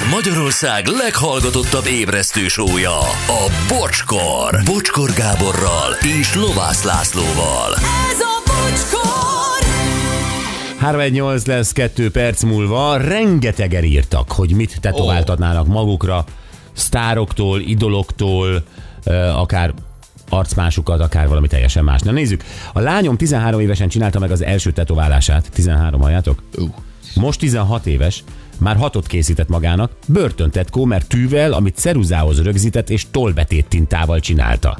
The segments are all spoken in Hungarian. Ez Magyarország leghallgatottabb ébresztő show-ja, a Bocskor. Bocskor Gáborral és Lovász Lászlóval. Ez a Bocskor! 318 lesz 2 perc múlva. Rengetegen írtak, hogy mit tetováltatnának magukra. Sztároktól, idoloktól, akár arcmásukat, akár valami teljesen más. Na nézzük. A lányom 13 évesen csinálta meg az első tetoválását. 13, halljátok? Most 16 éves. Már 6-ot készített magának, börtöntetkó, mert tűvel, amit ceruzához rögzített és tollbetét tintával csinálta.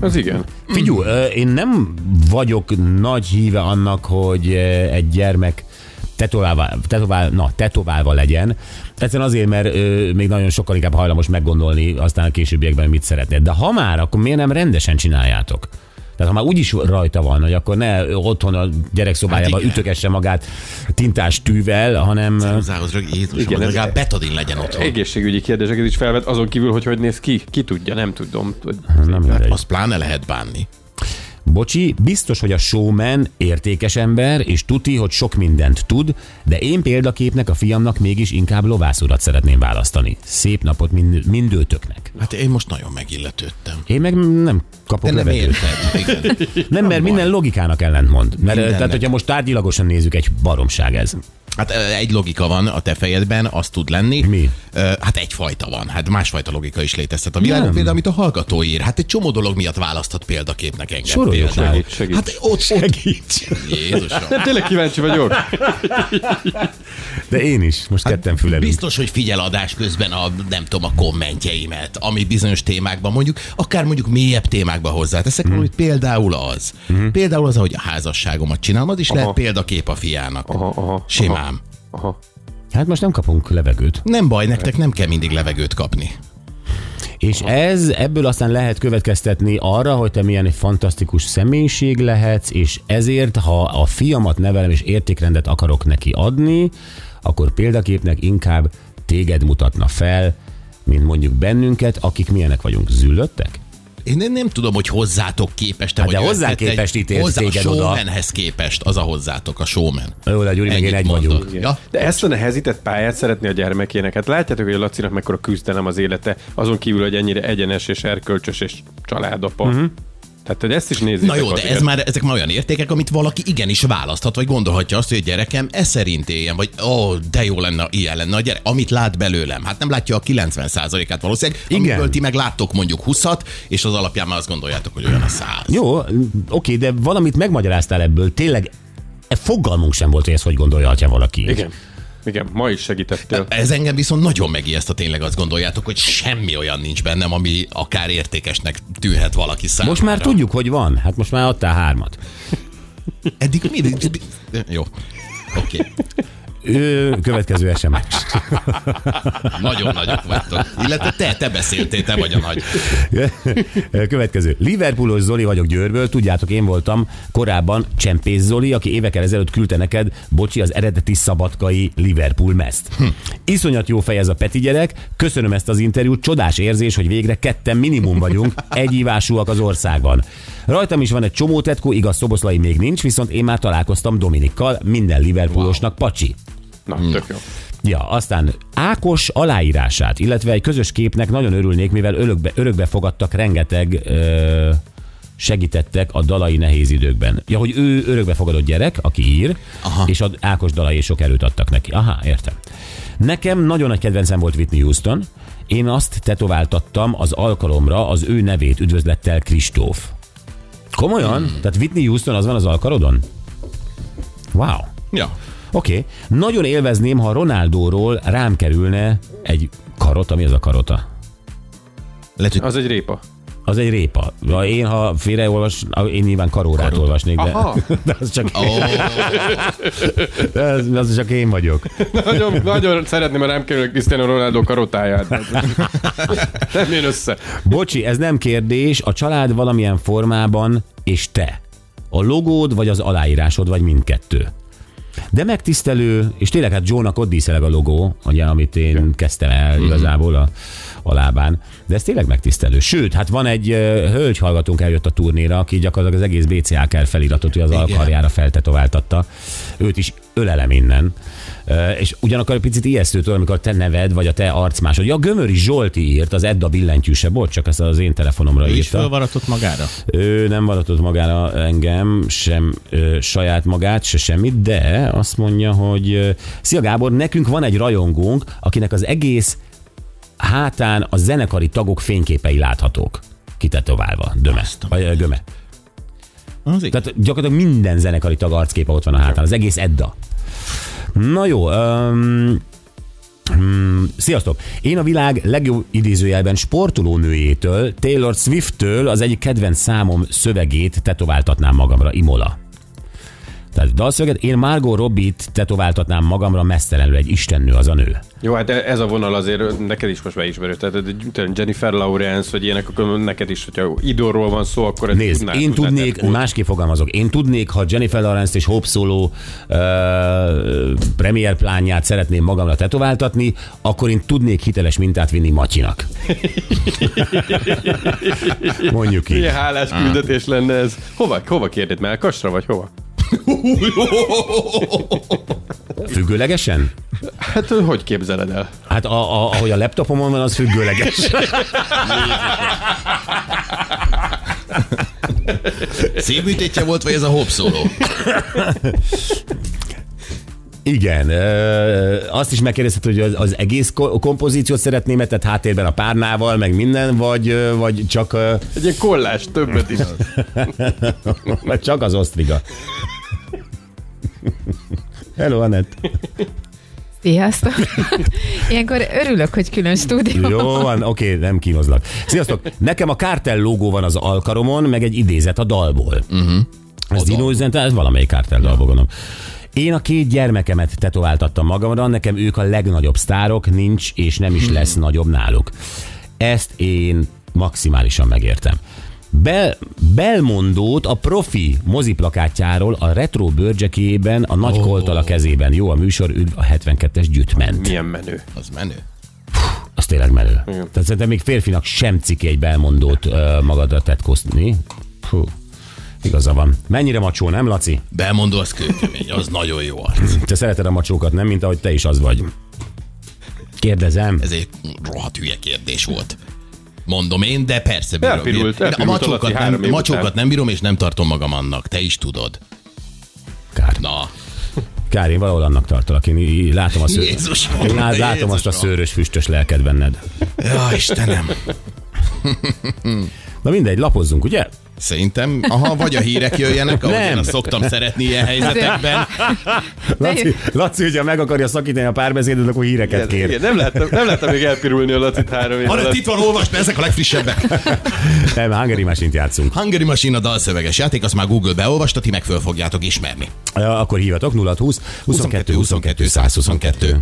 Ez igen. Figyú, én nem vagyok nagy híve annak, hogy egy gyermek tetoválva legyen. Egyszerűen azért, mert még nagyon sokkal inkább hajlamos meggondolni aztán a későbbiekben, mit szeretnéd. De ha már, akkor miért nem rendesen csináljátok? Tehát ha már úgyis rajta van, hogy akkor ne otthon a gyerekszobájában ütögesse magát tintás tűvel, hanem... Ceruzához rögzített, legalább betadin legyen otthon. Egészségügyi kérdéseket is felvet, azon kívül, hogy néz ki. Ki tudja, nem tudom. Hát azt pláne lehet bánni. Bocsi, biztos, hogy a showman értékes ember, és tuti, hogy sok mindent tud, de én példaképnek a fiamnak mégis inkább Lovász urat szeretném választani. Szép napot mindőtöknek. Hát én most nagyon megilletődtem. Én meg nem kapok levetőt. Nem, mert minden logikának ellentmond. Tehát, hogyha most tárgyilagosan nézzük, egy baromság ez. Hát egy logika van a te fejedben, az tud lenni. Mi? Hát egyfajta van. Hát másfajta logika is létezhet a világon. Például, amit a hallgató ír. Hát egy csomó dolog miatt választhat példaképnek engem. Soroljuk rá. Segíts. Hát segíts. Jézusom. Nem, tényleg kíváncsi vagyok. De én is. Most ketten fülelünk. Biztos, hogy figyel adás közben a kommentjeimet, ami bizonyos témákban akár mélyebb témákba hozzáteszek, hogy például az. Például az, ahogy a házasságomat csinálom, az is lehet példakép a fiának. Simán. Aha. Hát most nem kapunk levegőt. Nem baj, nektek nem kell mindig levegőt kapni. És ebből aztán lehet következtetni arra, hogy te milyen fantasztikus személyiség lehetsz, és ezért, ha a fiamat nevelem és értékrendet akarok neki adni, akkor példaképnek inkább téged mutatna fel, mint mondjuk bennünket, akik milyenek vagyunk, züllöttek? Én nem tudom, hogy hozzátok képest. Hát de hozzá képest ítélsz téged oda. A showmanhez képest, az a hozzátok, a showman. Jó, de Gyuri, meg én egy vagyunk. Ja? De ezt a nehezített pályát szeretné a gyermekének. Hát látjátok, hogy a Lacinak mekkora küzdelem az élete, azon kívül, hogy ennyire egyenes és erkölcsös és családapa. Tehát, hogy ezt is nézzük. Na jó, de ezek már olyan értékek, amit valaki igenis választhat, vagy gondolhatja azt, hogy a gyerekem ez szerint éljen, vagy de jó lenne, ilyen lenne a gyerek, amit lát belőlem. Hát nem látja a 90%-át valószínűleg, amiből ti meg láttok mondjuk 20-at, és az alapján már azt gondoljátok, hogy olyan a 100. Jó, oké, de valamit megmagyaráztál ebből. Tényleg fogalmunk sem volt, hogy ezt hogy gondolja valaki. Igen, ma is segítettél. Ez engem viszont nagyon megijeszt, ha tényleg azt gondoljátok, hogy semmi olyan nincs bennem, ami akár értékesnek tűnhet valaki számára. Most már tudjuk, hogy van. Hát most már adtál 3. Eddig mi? Jó. Oké. Következő SMS. Nagyon nagyok vagytok. Illetve te beszéltél, te vagy a nagy. Következő. Liverpoolos Zoli vagyok Győrből. Tudjátok, én voltam korábban Csempész Zoli, aki évekkel ezelőtt küldte neked, bocsi, az eredeti szabadkai Liverpool mezt. Iszonyat jó fej ez a Peti gyerek. Köszönöm ezt az interjút. Csodás érzés, hogy végre ketten minimum vagyunk. Egyívásúak az országban. Rajtam is van egy csomó tetkó, igaz, Szoboszlai még nincs, viszont én már találkoztam Dominikkal, minden Liverpoolosnak pacsi. Na, tök jó. Ja, aztán Ákos aláírását, illetve egy közös képnek nagyon örülnék, mivel örökbe fogadtak, rengeteg segítettek a dalai nehéz időkben. Ja, hogy ő örökbefogadott gyerek, aki ír, és az Ákos dalai sok erőt adtak neki. Aha, értem. Nekem nagyon nagy kedvencem volt Whitney Houston. Én azt tetováltattam az alkalomra az ő nevét, üdvözlettel Kristóf. Komolyan? Tehát Whitney Houston az van az alkarodon? Wow. Ja. Oké. Nagyon élvezném, ha Ronaldóról rám kerülne egy karota. Mi az a karota? Az egy répa. Az egy répa. Én, ha félreolvas, én nyilván karórát olvasnék, de az csak az csak én vagyok. Nagyon szeretném, ha rám kerül Cristiano Ronaldo karotáját. Nem jön össze. Bocsi, ez nem kérdés. A család valamilyen formában, és te. A logód, vagy az aláírásod, vagy mindkettő. De megtisztelő, és tényleg hát Joe-nak ott díszeleg a logó, ugye, amit én kezdtem el igazából a lábán. De ez tényleg megtisztelő. Sőt, hát van egy hölgy hallgatónk, eljött a turnéra, aki gyakorlatilag az egész BCAK feliratot, hogy az alkarjára feltetováltatta. Őt is ölelem innen. És ugyanakkor egy picit ijesztőtől, amikor te neved, vagy a te arcmásod. Ja, Gömöri Zsolti írt, az Edda billentyűse, bocs, csak ezt az én telefonomra írta. Ő is fölvaratott magára? Ő nem varatott magára engem, sem saját magát, se semmit, de azt mondja, hogy szia Gábor, nekünk van egy rajongónk, akinek az egész hátán a zenekari tagok fényképei láthatók. Kitetoválva. Göme. Tehát gyakorlatilag minden zenekari tag arcképe ott van a hátán. Az egész Edda. Na jó, sziasztok! Én a világ legjobb idézőjelben sportolónőjétől, Taylor Swifttől az egyik kedvenc számom szövegét tetováltatnám magamra, Imola. Tehát dalszöveget, én Margot Robbie-t tetováltatnám magamra mesztelenül, egy istennő az a nő. Jó, hát ez a vonal azért neked is most beismerő. Tehát Jennifer Lawrence, vagy ilyenek, akkor neked is, hogyha időről van szó, akkor... Nézd, én tudnék, másképp fogalmazok, én tudnék, ha Jennifer Lawrence és Hope Solo premier plánját szeretném magamra tetováltatni, akkor én tudnék hiteles mintát vinni Matyinak. Mondjuk így. Milyen hálás küldetés lenne ez. Hova kérded már? Kassra vagy hova? Függőlegesen? Hát hogy képzeled el? Hát ahogy a laptopomon van, az függőleges. Szép műtétje volt, vagy ez a Hope Solo? Igen, azt is megkérdezhet, hogy az egész kompozíciót szeretném, tehát háttérben a párnával, meg minden, vagy csak... Egy ilyen kollás, többet is. Vagy csak az osztriga. Hello, Anett! Sziasztok! Ilyenkor örülök, hogy külön stúdió. Jó van, oké, nem kínozlak. Sziasztok! Nekem a Kártel logó van az alkaromon, meg egy idézet a dalból. Ez Dino üzent, ez valamelyik Kártel dalból, gondolom. Én a 2 gyermekemet tetováltattam magamra, nekem ők a legnagyobb sztárok, nincs és nem is lesz nagyobb náluk. Ezt én maximálisan megértem. Belmondót a Profi moziplakátjáról a retro bőrcsekéjében, a nagy koltal a kezében. Jó a műsor, üdv a 72-es Gyütment. Milyen menő. Az menő. Az tényleg menő. Igen. Tehát szerintem még férfinak sem ciki egy Belmondót magadra tetkózni. Hú. Igaza van. Mennyire macsó, nem, Laci? Belmondó, az kőkemény, az nagyon jó arc. Te szereted a macsókat, nem? Mint ahogy te is az vagy. Kérdezem. Ez egy rohadt hülye kérdés volt. Mondom én, de persze bírom. A macsókat nem bírom, és nem tartom magam annak. Te is tudod. Kár. Na. Kár, én valahol annak tartalak. Én látom azt a szőrös füstös lelked benned. Ja, Istenem. Na mindegy, lapozzunk, ugye? Szerintem, vagy a hírek jöjjenek, ahogy nem. Én azt szoktam szeretni ilyen helyzetekben. Laci, hogyha meg akarja szakítani a párbeszédet, akkor híreket kér. Igen, nem láttam még elpirulni a Lacit 3 év alatt. Itt van, olvasd, ezek a legfrissebbek. Nem, Hungary Machine-t játszunk. Hungary Machine a dalszöveges játék, azt már Google beolvastati, meg föl fogjátok ismerni. Akkor hívatok 0620 22 22 122.